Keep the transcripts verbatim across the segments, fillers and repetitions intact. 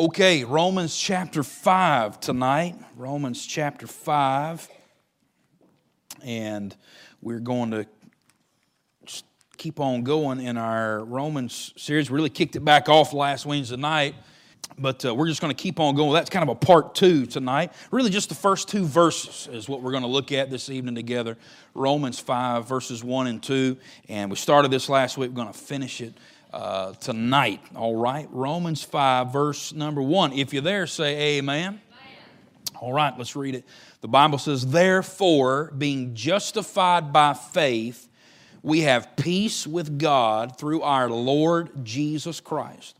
Okay, Romans chapter five tonight. Romans chapter five. And we're going to keep on going in our Romans series. We really kicked it back off last Wednesday night, but uh, we're just going to keep on going. That's kind of a part two tonight. Really just the first two verses is what we're going to look at this evening together. Romans five, verses one and two. And we started this last week. We're going to finish it Uh, tonight, all right? Romans five, verse number one. If you're there, say amen. Amen. All right, let's read it. The Bible says, "Therefore, being justified by faith, we have peace with God through our Lord Jesus Christ,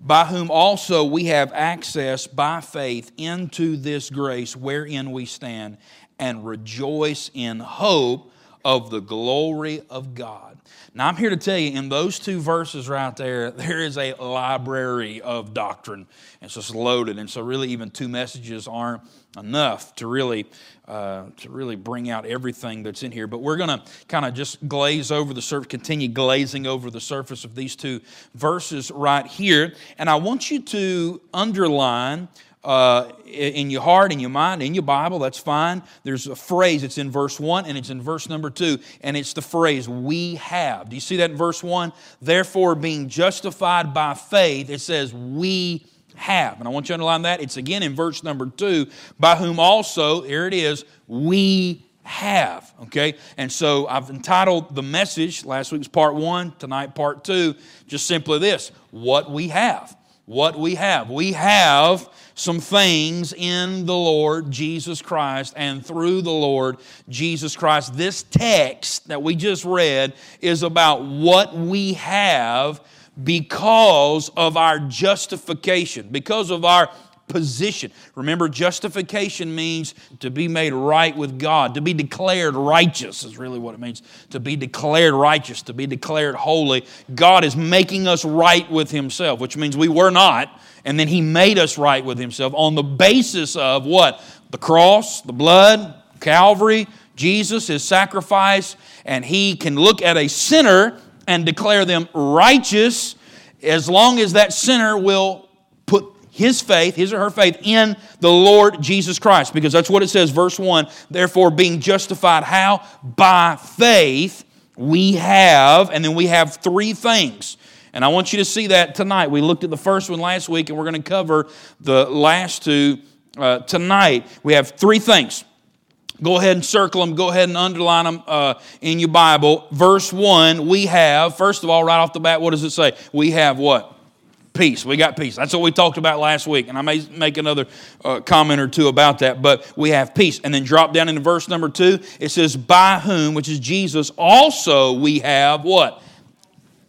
by whom also we have access by faith into this grace wherein we stand and rejoice in hope of the glory of God." Now, I'm here to tell you, in those two verses right there, there is a library of doctrine. And so it's loaded. And so really even two messages aren't enough to really uh, to really bring out everything that's in here. But we're going to kind of just glaze over the surface, continue glazing over the surface of these two verses right here. And I want you to underline Uh, in your heart, in your mind, in your Bible, that's fine. There's a phrase, it's in verse one and it's in verse number two, and it's the phrase, "we have." Do you see that in verse one? Therefore, being justified by faith, it says, "we have." And I want you to underline that. It's again in verse number two, by whom also, here it is, we have. Okay? And so I've entitled the message, last week's part one, tonight part two, just simply this, what we have. What we have. We have some things in the Lord Jesus Christ and through the Lord Jesus Christ. This text that we just read is about what we have because of our justification, because of our position. Remember, justification means to be made right with God, to be declared righteous is really what it means, to be declared righteous, to be declared holy. God is making us right with Himself, which means we were not, and then He made us right with Himself on the basis of what? The cross, the blood, Calvary, Jesus, His sacrifice, and He can look at a sinner and declare them righteous as long as that sinner will put his faith, his or her faith, in the Lord Jesus Christ. Because that's what it says, verse one, therefore being justified, how? By faith we have, and then we have three things. And I want you to see that tonight. We looked at the first one last week, and we're going to cover the last two uh, tonight. We have three things. Go ahead and circle them. Go ahead and underline them uh, in your Bible. Verse one, we have, first of all, right off the bat, what does it say? We have what? Peace. We got peace. That's what we talked about last week. And I may make another uh, comment or two about that, but we have peace. And then drop down into verse number two. It says, by whom, which is Jesus, also we have what?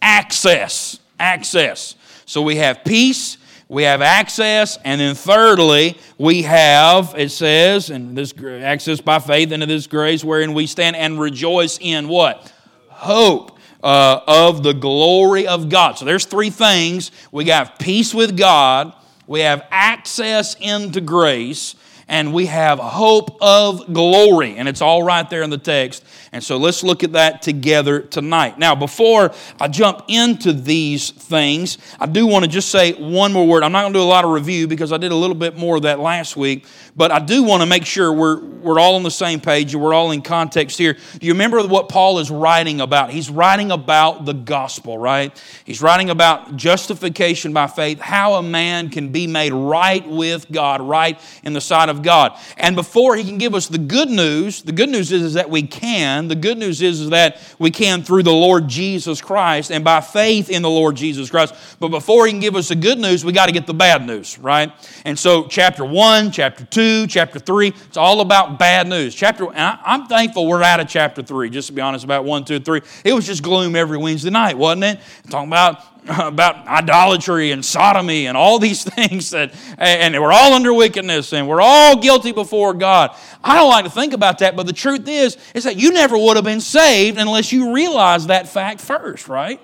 Access. Access. So we have peace, we have access, and then thirdly, we have, it says, and this access by faith into this grace wherein we stand and rejoice in what? Hope. Uh, of the glory of God. So there's three things. We got peace with God, we have access into grace, and we have hope of glory. And it's all right there in the text. And so let's look at that together tonight. Now, before I jump into these things, I do want to just say one more word. I'm not going to do a lot of review because I did a little bit more of that last week. But I do want to make sure we're, we're all on the same page and we're all in context here. Do you remember what Paul is writing about? He's writing about the gospel, right? He's writing about justification by faith, how a man can be made right with God, right in the sight of God. And before he can give us the good news, the good news is, is that we can. The good news is, is that we can through the Lord Jesus Christ and by faith in the Lord Jesus Christ. But before he can give us the good news, we got to get the bad news, right? And so chapter one, chapter two, chapter three, it's all about bad news. Chapter, and I, I'm thankful we're out of chapter three, just to be honest, about one, two, three. It was just gloom every Wednesday night, wasn't it? Talking about, about idolatry and sodomy and all these things, that, and we're all under wickedness and we're all guilty before God. I don't like to think about that, but the truth is, is that you never would have been saved unless you realized that fact first, right?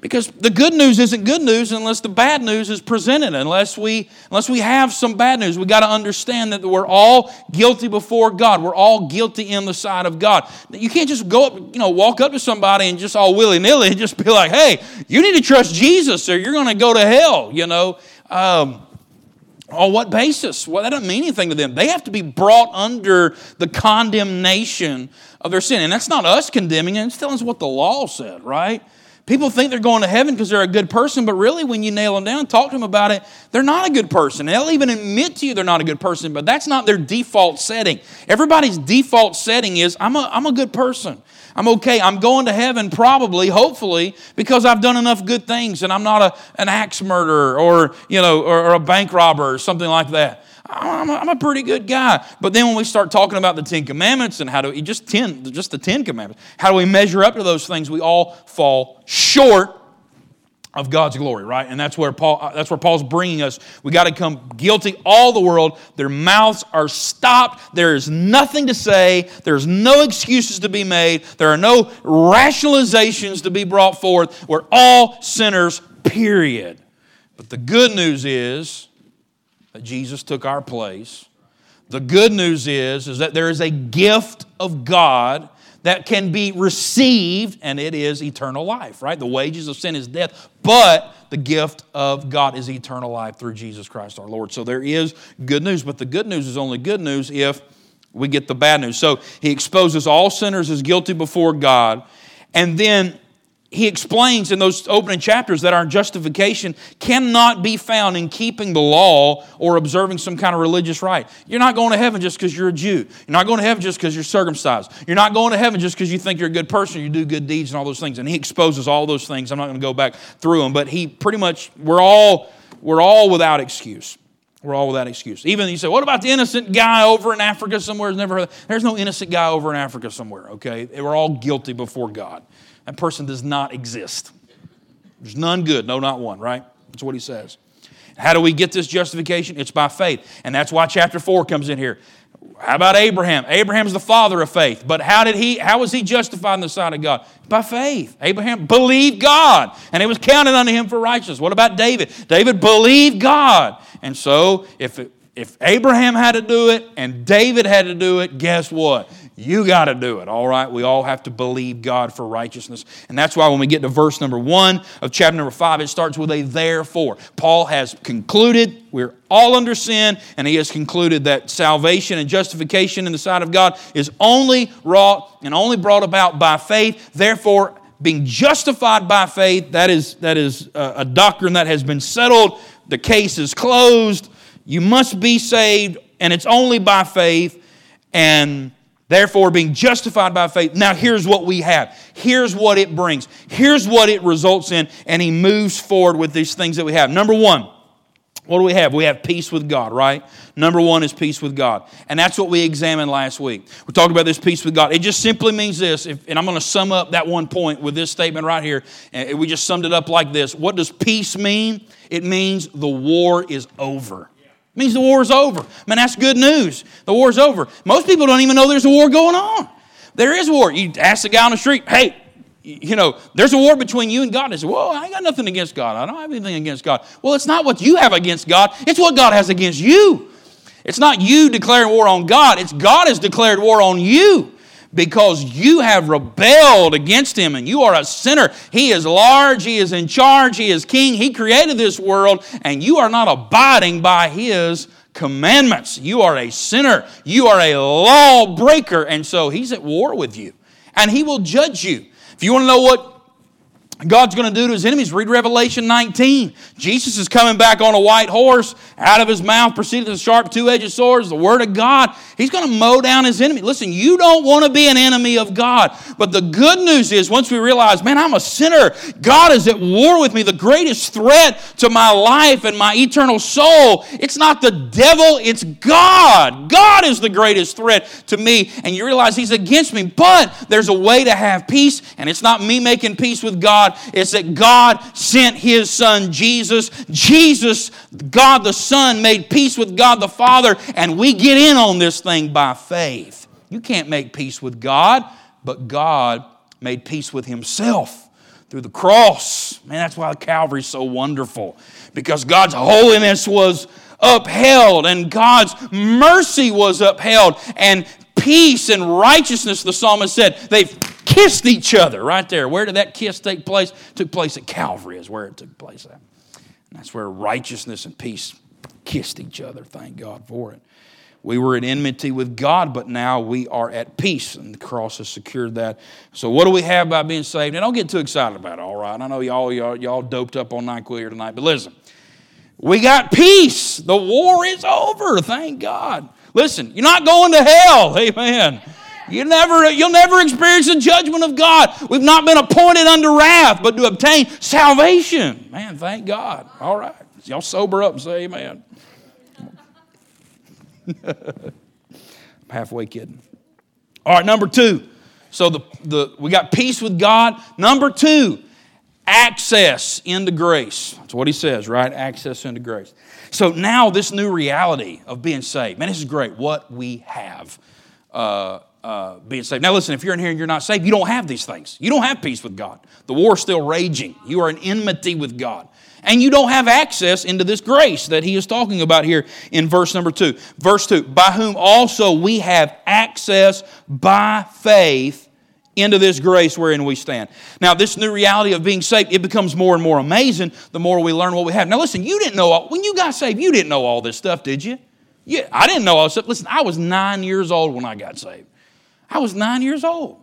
Because the good news isn't good news unless the bad news is presented, unless we unless we have some bad news. We've got to understand that we're all guilty before God. We're all guilty in the sight of God. You can't just go up, you know, walk up to somebody and just all willy-nilly and just be like, hey, you need to trust Jesus or you're going to go to hell, you know. Um, On what basis? Well, that doesn't mean anything to them. They have to be brought under the condemnation of their sin. And that's not us condemning it. It's telling us what the law said, right? People think they're going to heaven because they're a good person, but really when you nail them down and talk to them about it, they're not a good person. They'll even admit to you they're not a good person, but that's not their default setting. Everybody's default setting is, I'm a, I'm a good person. I'm okay. I'm going to heaven probably, hopefully, because I've done enough good things and I'm not a, an axe murderer or, you know, or, or a bank robber or something like that. I'm a, I'm a pretty good guy. But then when we start talking about the Ten Commandments and how do we, just ten, just the Ten Commandments, how do we measure up to those things? We all fall short of God's glory, right? And that's where Paul, that's where Paul's bringing us. We got to come guilty all the world. Their mouths are stopped. There is nothing to say. There's no excuses to be made. There are no rationalizations to be brought forth. We're all sinners, period. But the good news is that Jesus took our place. The good news is, is that there is a gift of God that can be received, and it is eternal life, right? The wages of sin is death, but the gift of God is eternal life through Jesus Christ our Lord. So there is good news, but the good news is only good news if we get the bad news. So he exposes all sinners as guilty before God, and then he explains in those opening chapters that our justification cannot be found in keeping the law or observing some kind of religious rite. You're not going to heaven just because you're a Jew. You're not going to heaven just because you're circumcised. You're not going to heaven just because you think you're a good person, you do good deeds and all those things. And he exposes all those things. I'm not going to go back through them, but he pretty much, we're all, we're all without excuse. We're all without excuse. Even you say, what about the innocent guy over in Africa somewhere? Who's never heard of? There's no innocent guy over in Africa somewhere, okay? We're all guilty before God. That person does not exist. There's none good, no, not one, right? That's what he says. How do we get this justification? It's by faith. And that's why chapter four comes in here. How about Abraham? Abraham's the father of faith. But how did he? How was he justified in the sight of God? By faith. Abraham believed God, and it was counted unto him for righteousness. What about David? David believed God. And so if, it, if Abraham had to do it and David had to do it, guess what? You got to do it, all right? We all have to believe God for righteousness. And that's why when we get to verse number one of chapter number five, it starts with a therefore. Paul has concluded we're all under sin, and he has concluded that salvation and justification in the sight of God is only wrought and only brought about by faith. Therefore, being justified by faith, that is, that is a doctrine that has been settled. The case is closed. You must be saved, and it's only by faith. And therefore, being justified by faith, now here's what we have. Here's what it brings. Here's what it results in, and he moves forward with these things that we have. Number one, what do we have? We have peace with God, right? Number one is peace with God, and that's what we examined last week. We talked about this peace with God. It just simply means this, if, and I'm going to sum up that one point with this statement right here. And we just summed it up like this. What does peace mean? It means the war is over. It means the war is over. I mean, that's good news. The war is over. Most people don't even know there's a war going on. There is war. You ask the guy on the street, hey, you know, there's a war between you and God. They say, well, I ain't got nothing against God. I don't have anything against God. Well, it's not what you have against God. It's what God has against you. It's not you declaring war on God. It's God has declared war on you, because you have rebelled against Him and you are a sinner. He is large, He is in charge, He is king. He created this world, and you are not abiding by His commandments. You are a sinner. You are a lawbreaker, and so He's at war with you, and He will judge you. If you want to know what God's going to do to His enemies, read Revelation nineteen. Jesus is coming back on a white horse. Out of His mouth proceedeth a sharp two-edged sword, the Word of God. He's going to mow down His enemy. Listen, you don't want to be an enemy of God. But the good news is, once we realize, man, I'm a sinner. God is at war with me. The greatest threat to my life and my eternal soul, it's not the devil, it's God. God is the greatest threat to me. And you realize He's against me. But there's a way to have peace, and it's not me making peace with God. It's that God sent His Son, Jesus. Jesus, God the Son, made peace with God the Father, and we get in on this thing by faith. You can't make peace with God, but God made peace with Himself through the cross. Man, that's why Calvary's so wonderful, because God's holiness was upheld, and God's mercy was upheld, and peace and righteousness, the psalmist said, they've kissed each other right there. Where did that kiss take place? It took place at Calvary is where it took place at. And that's where righteousness and peace kissed each other. Thank God for it. We were at enmity with God, but now we are at peace, and the cross has secured that. So what do we have by being saved? Now, don't get too excited about it, all right? I know y'all y'all, y'all doped up on NyQuil here tonight, but listen, we got peace. The war is over, thank God. Listen, you're not going to hell, amen. You never, you'll never experience the judgment of God. We've not been appointed under wrath, but to obtain salvation. Man, thank God. All right, y'all sober up and say amen. I'm halfway kidding. All right, number two. So the, the we got peace with God. Number two, access into grace. That's what he says, right? Access into grace. So now this new reality of being saved. Man, this is great. What we have uh, uh, being saved. Now listen, if you're in here and you're not saved, you don't have these things. You don't have peace with God. The war's still raging. You are in enmity with God. And you don't have access into this grace that he is talking about here in verse number two. Verse two, by whom also we have access by faith into this grace wherein we stand. Now, this new reality of being saved, it becomes more and more amazing the more we learn what we have. Now, listen, you didn't know, all, when you got saved, you didn't know all this stuff, did you? Yeah, I didn't know all this stuff. Listen, I was nine years old when I got saved. I was nine years old.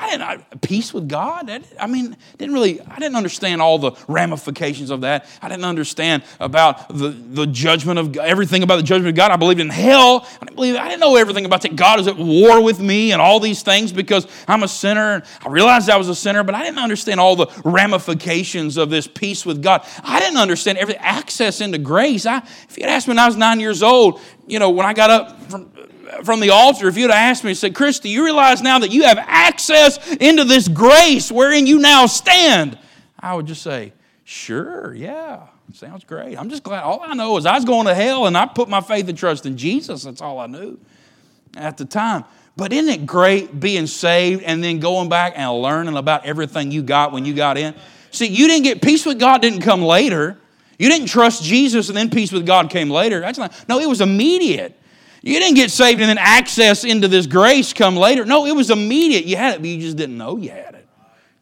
I didn't, I, peace with God? I, I mean, didn't really, I didn't understand all the ramifications of that. I didn't understand about the, the judgment of God, everything about the judgment of God. I believed in hell. I didn't, believe, I didn't know everything about that. God is at war with me and all these things because I'm a sinner. And I realized I was a sinner, but I didn't understand all the ramifications of this peace with God. I didn't understand every access into grace. I, if you'd asked me when I was nine years old, you know, when I got up from... from the altar, if you'd asked me, said, Christy, you realize now that you have access into this grace wherein you now stand? I would just say, sure, yeah, sounds great. I'm just glad. All I know is I was going to hell and I put my faith and trust in Jesus. That's all I knew at the time. But isn't it great being saved and then going back and learning about everything you got when you got in? See, you didn't get, peace with God didn't come later. You didn't trust Jesus and then peace with God came later. That's not, no, it was immediate. You didn't get saved and then access into this grace come later. No, it was immediate. You had it, but you just didn't know you had it.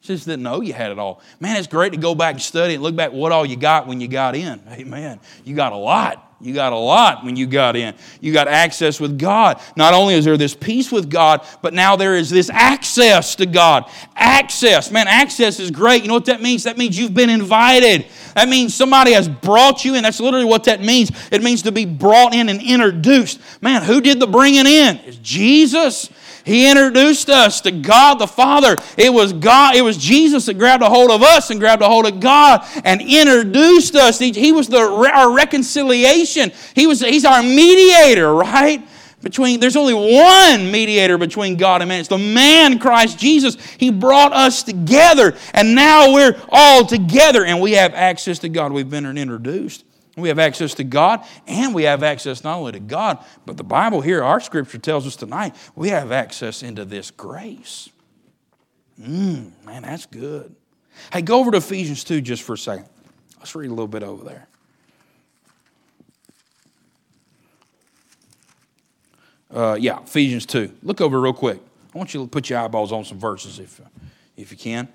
You just didn't know you had it all. Man, it's great to go back and study and look back what all you got when you got in. Amen. You got a lot. You got a lot when you got in. You got access with God. Not only is there this peace with God, but now there is this access to God. Access. Man, access is great. You know what that means? That means you've been invited. That means somebody has brought you in. That's literally what that means. It means to be brought in and introduced. Man, who did the bringing in? It's Jesus. He introduced us to God the Father. It was God. It was Jesus that grabbed a hold of us and grabbed a hold of God and introduced us. He, he was the, our reconciliation. He was, he's our mediator, right? Between, there's only one mediator between God and man. It's the man, Christ Jesus. He brought us together, and now we're all together, and we have access to God. We've been introduced. We have access to God, and we have access not only to God, but the Bible here, our scripture tells us tonight, we have access into this grace. Mm, man, that's good. Hey, go over to Ephesians two just for a second. Let's read a little bit over there. Uh, yeah, Ephesians two. Look over real quick. I want you to put your eyeballs on some verses if, if you can.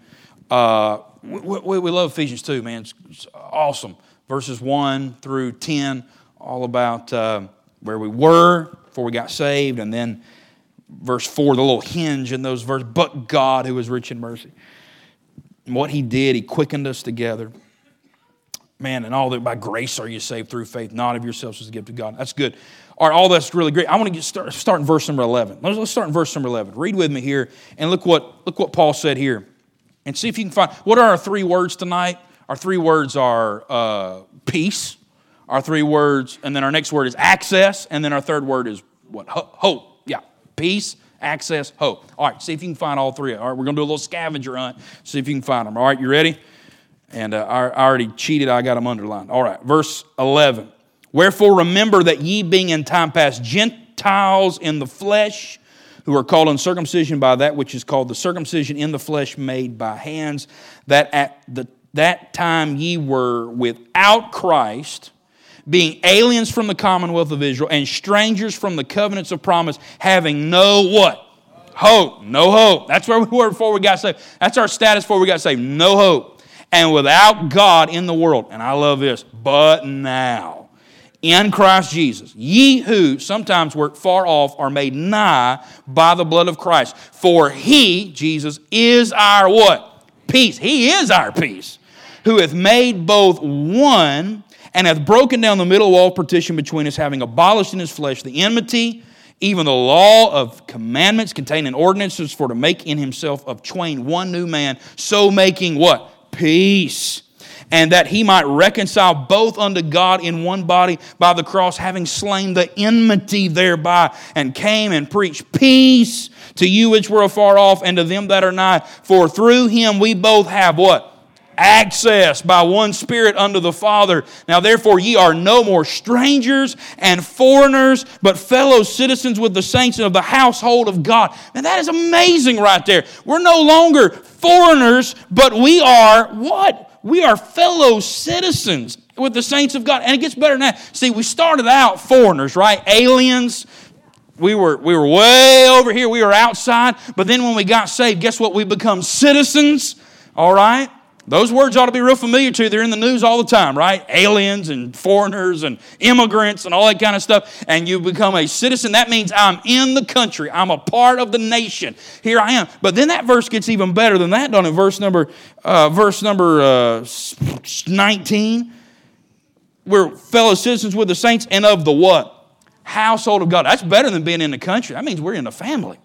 Uh, we, we, we love Ephesians two, man. It's, it's awesome. Verses one through ten, all about uh, where we were before we got saved. And then verse four, the little hinge in those verses. But God, who is rich in mercy. And what he did, he quickened us together. Man, and all that by grace are you saved through faith, not of yourselves as a gift of God. That's good. All right, all that's really great. I want to get start, start in verse number eleven. Let's, let's start in verse number eleven. Read with me here and look what, look what Paul said here. And see if you can find, what are our three words tonight? Our three words are uh, peace, our three words, and then our next word is access, and then our third word is what? Ho- hope. Yeah, peace, access, hope. All right, see if you can find all three. All right, we're going to do a little scavenger hunt, see if you can find them. All right, you ready? And uh, I, I already cheated. I got them underlined. All right, verse eleven. Wherefore remember that ye being in time past Gentiles in the flesh, who are called uncircumcision by that which is called the circumcision in the flesh made by hands, that at the that time ye were without Christ, being aliens from the commonwealth of Israel and strangers from the covenants of promise, having no what? Hope. No hope. That's where we were before we got saved. That's our status before we got saved. No hope. And without God in the world. And I love this. But now, in Christ Jesus. Ye who sometimes were far off are made nigh by the blood of Christ. For he, Jesus, is our what? Peace. He is our peace. Who hath made both one and hath broken down the middle wall of partition between us, having abolished in his flesh the enmity, even the law of commandments containing ordinances, for to make in himself of twain one new man, so making what? Peace. And that he might reconcile both unto God in one body by the cross, having slain the enmity thereby, and came and preached peace to you which were afar off and to them that are nigh. For through him we both have what? Access by one Spirit unto the Father. Now therefore ye are no more strangers and foreigners, but fellow citizens with the saints and of the household of God. Man, that is amazing right there. We're no longer foreigners, but we are what? We are fellow citizens with the saints of God. And it gets better than that. See, we started out foreigners, right? Aliens. We were, we were way over here. We were outside. But then when we got saved, guess what? We become citizens, all right? Those words ought to be real familiar to you. They're in the news all the time, right? Aliens and foreigners and immigrants and all that kind of stuff. And you become a citizen. That means I'm in the country. I'm a part of the nation. Here I am. But then that verse gets even better than that, don't it? Verse number, uh, verse number uh, nineteen. We're fellow citizens with the saints and of the what? Household of God. That's better than being in the country. That means we're in a family.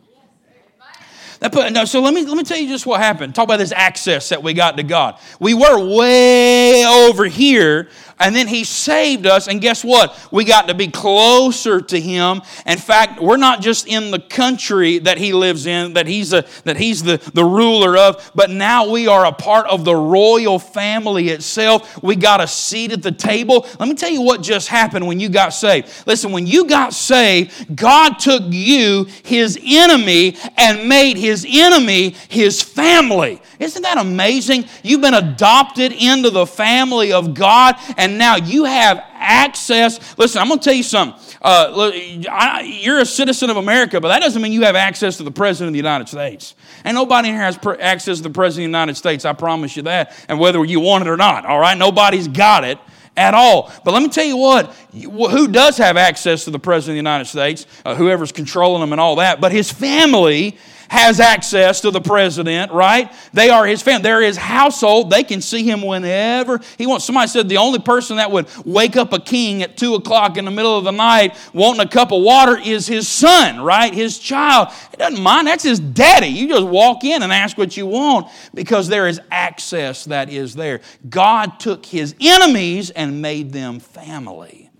That put, no, so let me let me tell you just what happened. Talk about this access that we got to God. We were way over here, and then he saved us, and guess what? We got to be closer to him. In fact, we're not just in the country that he lives in, that he's a, that he's the, the ruler of, but now we are a part of the royal family itself. We got a seat at the table. Let me tell you what just happened when you got saved. Listen, when you got saved, God took you, his enemy, and made him his enemy, his family. Isn't that amazing? You've been adopted into the family of God, and now you have access. Listen, I'm going to tell you something. Uh, I, you're a citizen of America, but that doesn't mean you have access to the President of the United States. And nobody in here has pre- access to the President of the United States, I promise you that, and whether you want it or not, all right? Nobody's got it at all. But let me tell you what, who does have access to the President of the United States, uh, whoever's controlling them and all that, but his family has access to the president, right? They are his family. They're his household. They can see him whenever he wants. Somebody said the only person that would wake up a king at two o'clock in the middle of the night wanting a cup of water is his son, right? His child. It doesn't mind. That's his daddy. You just walk in and ask what you want because there is access that is there. God took his enemies and made them family.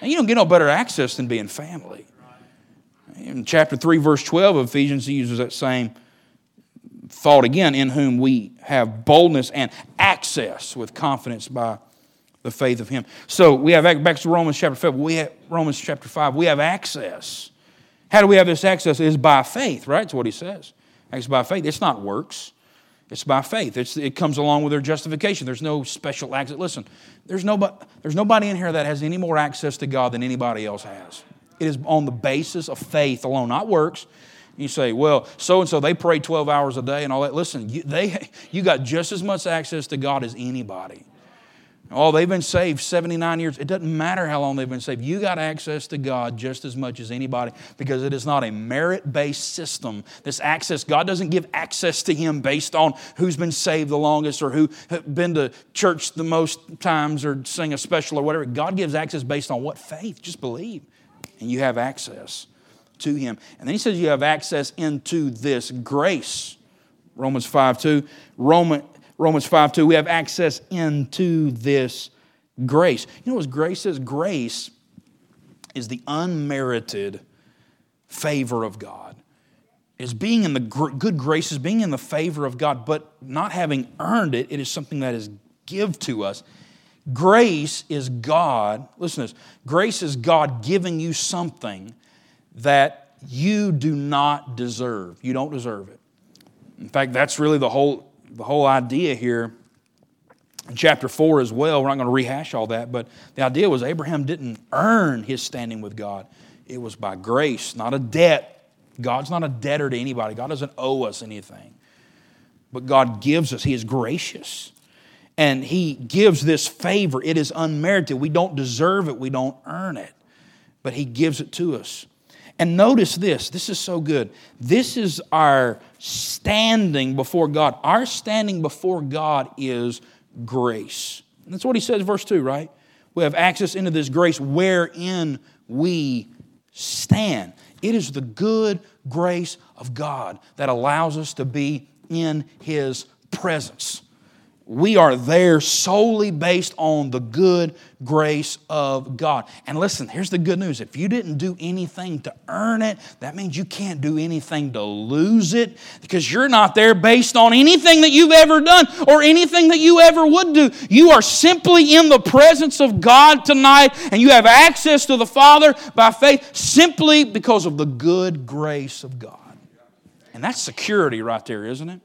And you don't get no better access than being family. In chapter three, verse twelve of Ephesians, he uses that same thought again, in whom we have boldness and access with confidence by the faith of him. So we have, back to Romans chapter five, we have, Romans chapter five, we have access. How do we have this access? It's by faith, right? That's what he says. It's by faith. It's not works. It's by faith. It's, it comes along with their justification. There's no special access. Listen, there's nobody, there's nobody in here that has any more access to God than anybody else has. It is on the basis of faith alone, not works. You say, well, so-and-so, they pray twelve hours a day and all that. Listen, you, they, you got just as much access to God as anybody. Oh, they've been saved seventy-nine years. It doesn't matter how long they've been saved. You got access to God just as much as anybody because it is not a merit-based system. This access, God doesn't give access to him based on who's been saved the longest or who's been to church the most times or sing a special or whatever. God gives access based on what? Faith. Just believe. And you have access to him. And then he says you have access into this grace. Romans five two. Roman, Romans five two. We have access into this grace. You know what grace is? Grace is the unmerited favor of God. It's being in the gr- good grace is being in the favor of God, but not having earned it. It is something that is given to us. Grace is God, listen to this, grace is God giving you something that you do not deserve. You don't deserve it. In fact, that's really the whole, the whole idea here in chapter four as well. We're not going to rehash all that, but the idea was Abraham didn't earn his standing with God. It was by grace, not a debt. God's not a debtor to anybody. God doesn't owe us anything. But God gives us, he is gracious. And he gives this favor. It is unmerited. We don't deserve it. We don't earn it. But he gives it to us. And notice this. This is so good. This is our standing before God. Our standing before God is grace. That's what he says, verse two, right? We have access into this grace wherein we stand. It is the good grace of God that allows us to be in his presence. We are there solely based on the good grace of God. And listen, here's the good news. If you didn't do anything to earn it, that means you can't do anything to lose it, because you're not there based on anything that you've ever done or anything that you ever would do. You are simply in the presence of God tonight, and you have access to the Father by faith simply because of the good grace of God. And that's security right there, isn't it?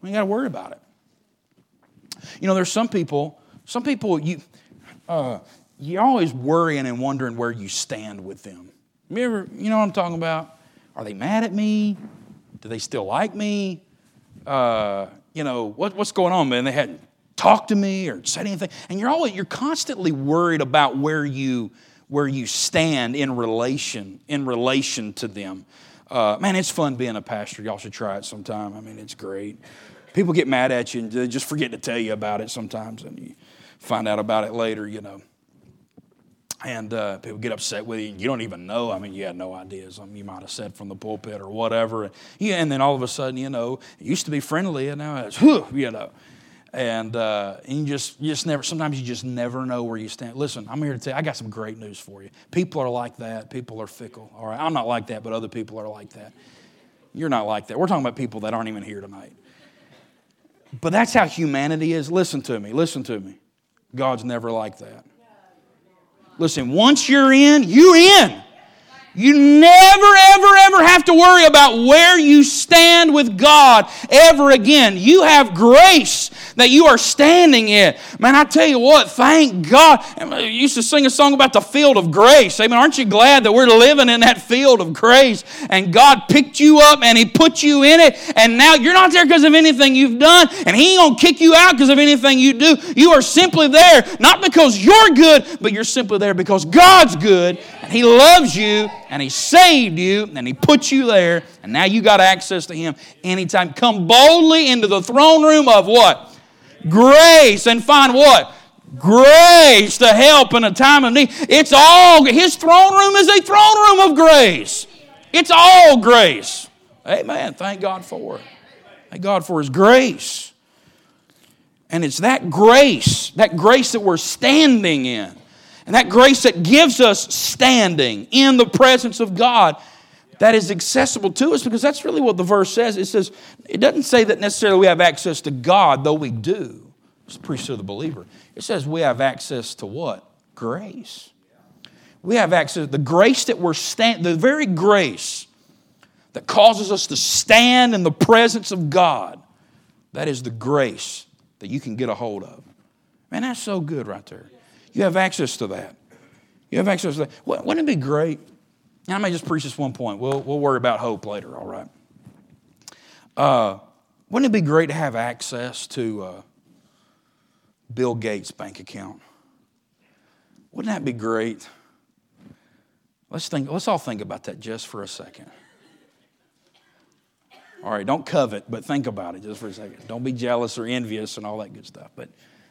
We ain't got to worry about it. You know, there's some people, some people, you, uh, you're always worrying and wondering where you stand with them. You ever, you know what I'm talking about? Are they mad at me? Do they still like me? Uh, you know, what, what's going on, man? They hadn't talked to me or said anything. And you're always, you're constantly worried about where you, where you stand in relation, in relation to them. Uh, man, it's fun being a pastor. Y'all should try it sometime. I mean, it's great. People get mad at you and they just forget to tell you about it sometimes, and you find out about it later, you know. And uh, people get upset with you. You don't even know. I mean, you had no idea. Something you might have said from the pulpit or whatever. And, yeah, and then all of a sudden, you know, it used to be friendly, and now it's, whew, you know. And, uh, and you just you just never, sometimes you just never know where you stand. Listen, I'm here to tell you, I got some great news for you. People are like that. People are fickle. All right, I'm not like that, but other people are like that. You're not like that. We're talking about people that aren't even here tonight. But that's how humanity is. Listen to me. Listen to me. God's never like that. Listen, once you're in, you're in. You never, ever, ever have to worry about where you stand with God ever again. You have grace that you are standing in. Man, I tell you what, thank God. I used to sing a song about the field of grace. Amen. Aren't you glad that we're living in that field of grace? And God picked you up and He put you in it. And now you're not there because of anything you've done. And He ain't going to kick you out because of anything you do. You are simply there, not because you're good, but you're simply there because God's good. And He loves you. And He saved you, and He put you there, and now you got access to Him anytime. Come boldly into the throne room of what? Grace, and find what? Grace to help in a time of need. It's all, His throne room is a throne room of grace. It's all grace. Amen. Thank God for it. Thank God for His grace. And it's that grace, that grace that we're standing in, and that grace that gives us standing in the presence of God that is accessible to us, because that's really what the verse says. It says, it doesn't say that necessarily we have access to God, though we do. It's the priesthood of the believer. It says we have access to what? Grace. We have access to the grace that we're standing, the very grace that causes us to stand in the presence of God. That is the grace that you can get a hold of. Man, that's so good right there. You have access to that. You have access to that. Wouldn't it be great? Now, I may just preach this one point. We'll, we'll worry about hope later, all right? Uh, wouldn't it be great to have access to uh, Bill Gates' bank account? Wouldn't that be great? Let's think. Let's all think about that just for a second. All right, don't covet, but think about it just for a second. Don't be jealous or envious and all that good stuff, but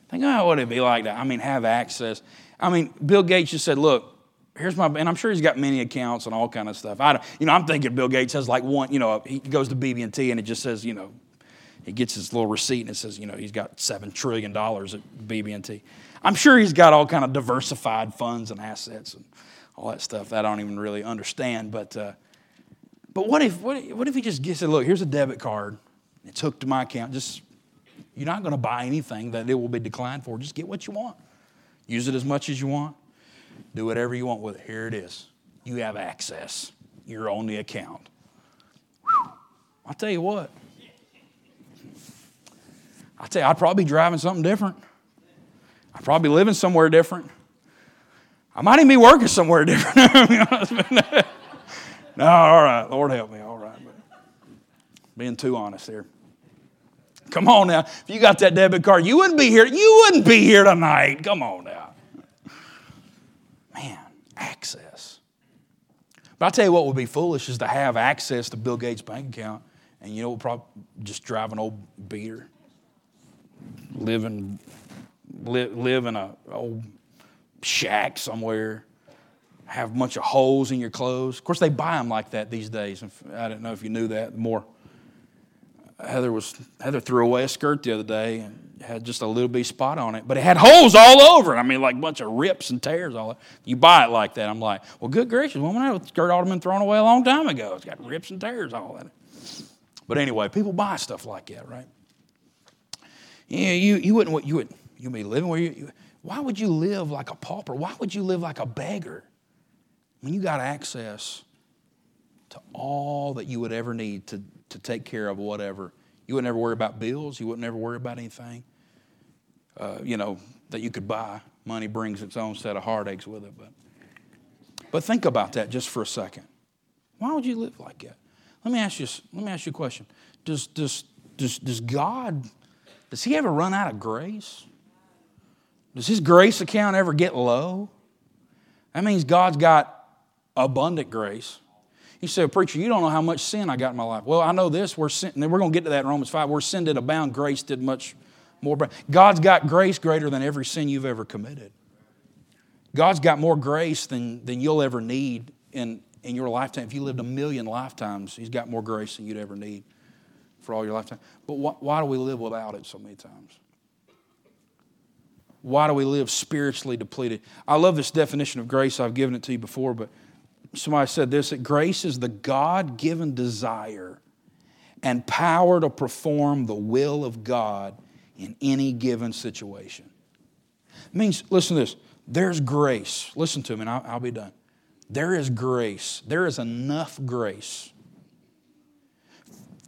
think about what it'd be like to, I mean, have access. I mean, Bill Gates just said, look, here's my, and I'm sure he's got many accounts and all kind of stuff. I don't, you know, I'm thinking Bill Gates has like one, you know, he goes to B B and T and it just says, you know, he gets his little receipt and it says, you know, he's got seven trillion dollars at B B and T. I'm sure he's got all kind of diversified funds and assets and all that stuff that I don't even really understand. But uh, but what if what, what if he just gets it, look, here's a debit card. It's hooked to my account. Just, you're not going to buy anything that it will be declined for. Just get what you want. Use it as much as you want. Do whatever you want with it. Here it is. You have access. You're on the account. Whew. I'll tell you what. I'll tell you, I'd probably be driving something different. I'd probably be living somewhere different. I might even be working somewhere different. No, all right. Lord help me. All right. Being too honest here. Come on now. If you got that debit card, you wouldn't be here. You wouldn't be here tonight. Come on now. Man, access. But I tell you what would be foolish is to have access to Bill Gates' bank account and, you know, probably just drive an old beater, live in, live, live in a old shack somewhere, have a bunch of holes in your clothes. Of course, they buy them like that these days. I don't know if you knew that. The more Heather was Heather threw away a skirt the other day and had just a little bitty spot on it, but it had holes all over it. I mean, like a bunch of rips and tears all over. You buy it like that. I'm like, well, good gracious, woman, that skirt ought to have been thrown away a long time ago. It's got rips and tears all in it. But anyway, people buy stuff like that, right? Yeah, you you wouldn't you would you'd be living where you, you why would you live like a pauper? Why would you live like a beggar when you got access to all that you would ever need to to take care of whatever? You wouldn't ever worry about bills. You wouldn't ever worry about anything, uh, you know, that you could buy. Money brings its own set of heartaches with it. But, but think about that just for a second. Why would you live like that? Let me ask you, let me ask you a question. Does, does, does, does God, does he ever run out of grace? Does his grace account ever get low? That means God's got abundant grace. He said, preacher, you don't know how much sin I got in my life. Well, I know this. We're sin, and we're going to get to that in Romans five. Where sin did abound, grace did much more. God's got grace greater than every sin you've ever committed. God's got more grace than, than you'll ever need in, in your lifetime. If you lived a million lifetimes, he's got more grace than you'd ever need for all your lifetime. But wh- why do we live without it so many times? Why do we live spiritually depleted? I love this definition of grace. I've given it to you before, but somebody said this, that grace is the God-given desire and power to perform the will of God in any given situation. It means, listen to this, there's grace. Listen to me, and I'll, I'll be done. There is grace. There is enough grace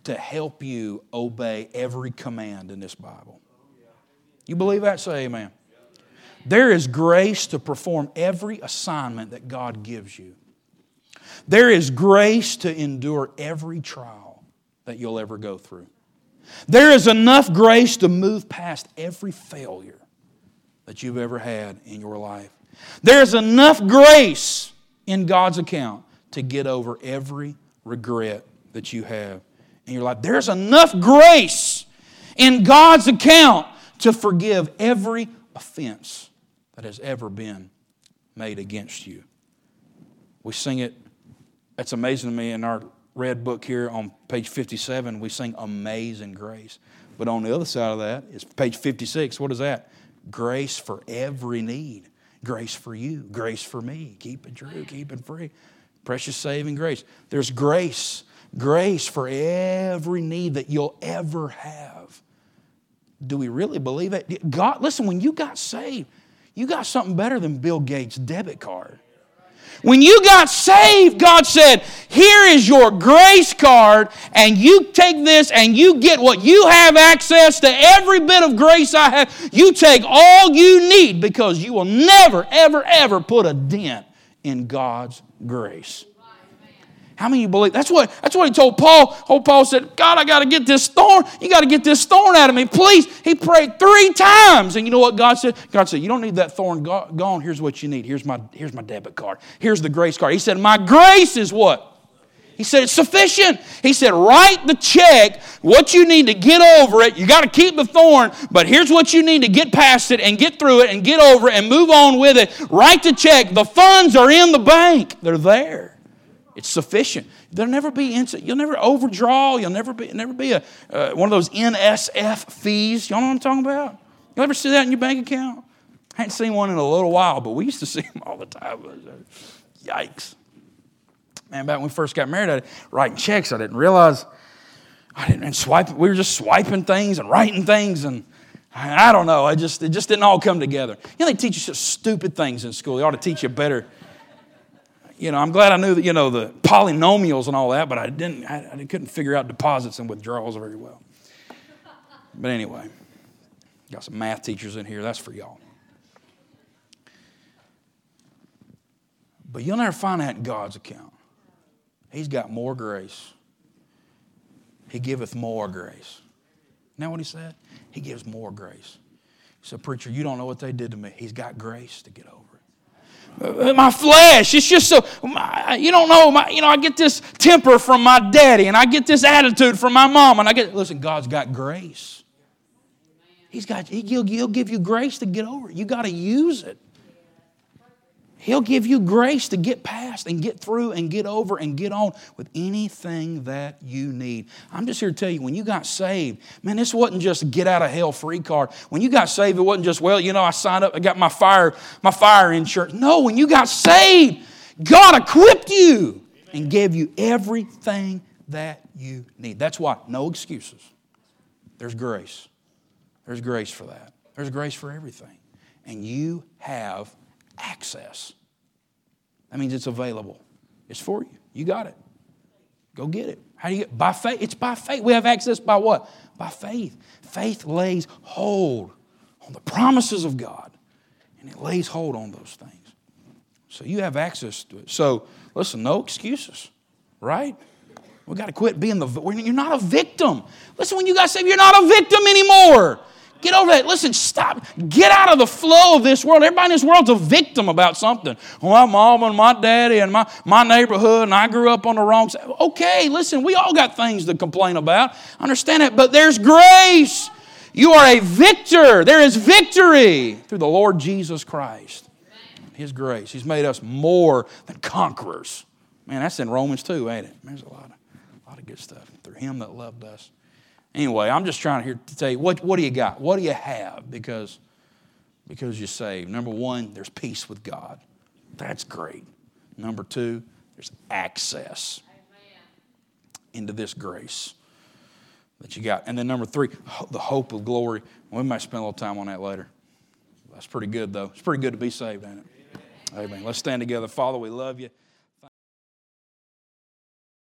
to help you obey every command in this Bible. You believe that? Say amen. There is grace to perform every assignment that God gives you. There is grace to endure every trial that you'll ever go through. There is enough grace to move past every failure that you've ever had in your life. There is enough grace in God's account to get over every regret that you have in your life. There's enough grace in God's account to forgive every offense that has ever been made against you. We sing it. That's amazing to me. In our red book here on page fifty-seven, we sing Amazing Grace. But on the other side of that is page fifty-six. What is that? Grace for every need. Grace for you. Grace for me. Keep it true. Keep it free. Precious saving grace. There's grace. Grace for every need that you'll ever have. Do we really believe it? God, listen, when you got saved, you got something better than Bill Gates' debit card. When you got saved, God said, here is your grace card, and you take this and you get what you have access to, every bit of grace I have. You take all you need because you will never, ever, ever put a dent in God's grace. How many of you believe? That's what, that's what he told Paul. Oh, Paul said, God, I got to get this thorn. You got to get this thorn out of me, please. He prayed three times. And you know what God said? God said, you don't need that thorn gone. Here's what you need. Here's my, here's my debit card. Here's the grace card. He said, my grace is what? He said, it's sufficient. He said, write the check, what you need to get over it. You got to keep the thorn, but here's what you need to get past it and get through it and get over it and move on with it. Write the check. The funds are in the bank. They're there. It's sufficient. There'll never be instant. You'll never overdraw. You'll never be never be a uh, one of those N S F fees. Y'all know what I'm talking about? You ever see that in your bank account? I hadn't seen one in a little while, but we used to see them all the time. Yikes! Man, back when we first got married, I was writing checks. I didn't realize I didn't and swipe. We were just swiping things and writing things, and I, I don't know. I just it just didn't all come together. You know, they teach you such stupid things in school. They ought to teach you better. You know, I'm glad I knew that, you know, the polynomials and all that, but I didn't, I, I couldn't figure out deposits and withdrawals very well. But anyway, got some math teachers in here. That's for y'all. But you'll never find that in God's account. He's got more grace. He giveth more grace. Now what he said? He gives more grace. He said, preacher, you don't know what they did to me. He's got grace to get over it. My flesh, it's just so, my, you don't know, my, you know, I get this temper from my daddy, and I get this attitude from my mom, and I get, listen, God's got grace. He's got, he'll, he'll give you grace to get over it. You got to use it. He'll give you grace to get past and get through and get over and get on with anything that you need. I'm just here to tell you, when you got saved, man, this wasn't just a get out of hell free card. When you got saved, it wasn't just, well, you know, I signed up, I got my fire, my fire insurance. No, when you got saved, God equipped you and gave you everything that you need. That's why, no excuses. There's grace. There's grace for that. There's grace for everything. And you have access. That means it's available. It's for you. You got it. Go get it. How do you get it? By faith. It's by faith. We have access by what? By faith. Faith lays hold on the promises of God, and it lays hold on those things. So you have access to it. So listen, no excuses, right? We got to quit being the, you're not a victim. Listen, when you guys say you're not a victim anymore, get over that. Listen, stop. Get out of the flow of this world. Everybody in this world's a victim about something. Well, my mom and my daddy and my, my neighborhood, and I grew up on the wrong side. Okay, listen, we all got things to complain about. Understand that, but there's grace. You are a victor. There is victory through the Lord Jesus Christ. His grace. He's made us more than conquerors. Man, that's in Romans two, ain't it? There's a lot of, a lot of good stuff. Through Him that loved us. Anyway, I'm just trying here to tell you, what, what do you got? What do you have? Because, because you're saved. Number one, there's peace with God. That's great. Number two, there's access into this grace that you got. And then number three, the hope of glory. We might spend a little time on that later. That's pretty good, though. It's pretty good to be saved, ain't it? Amen. Amen. Let's stand together. Father, we love you.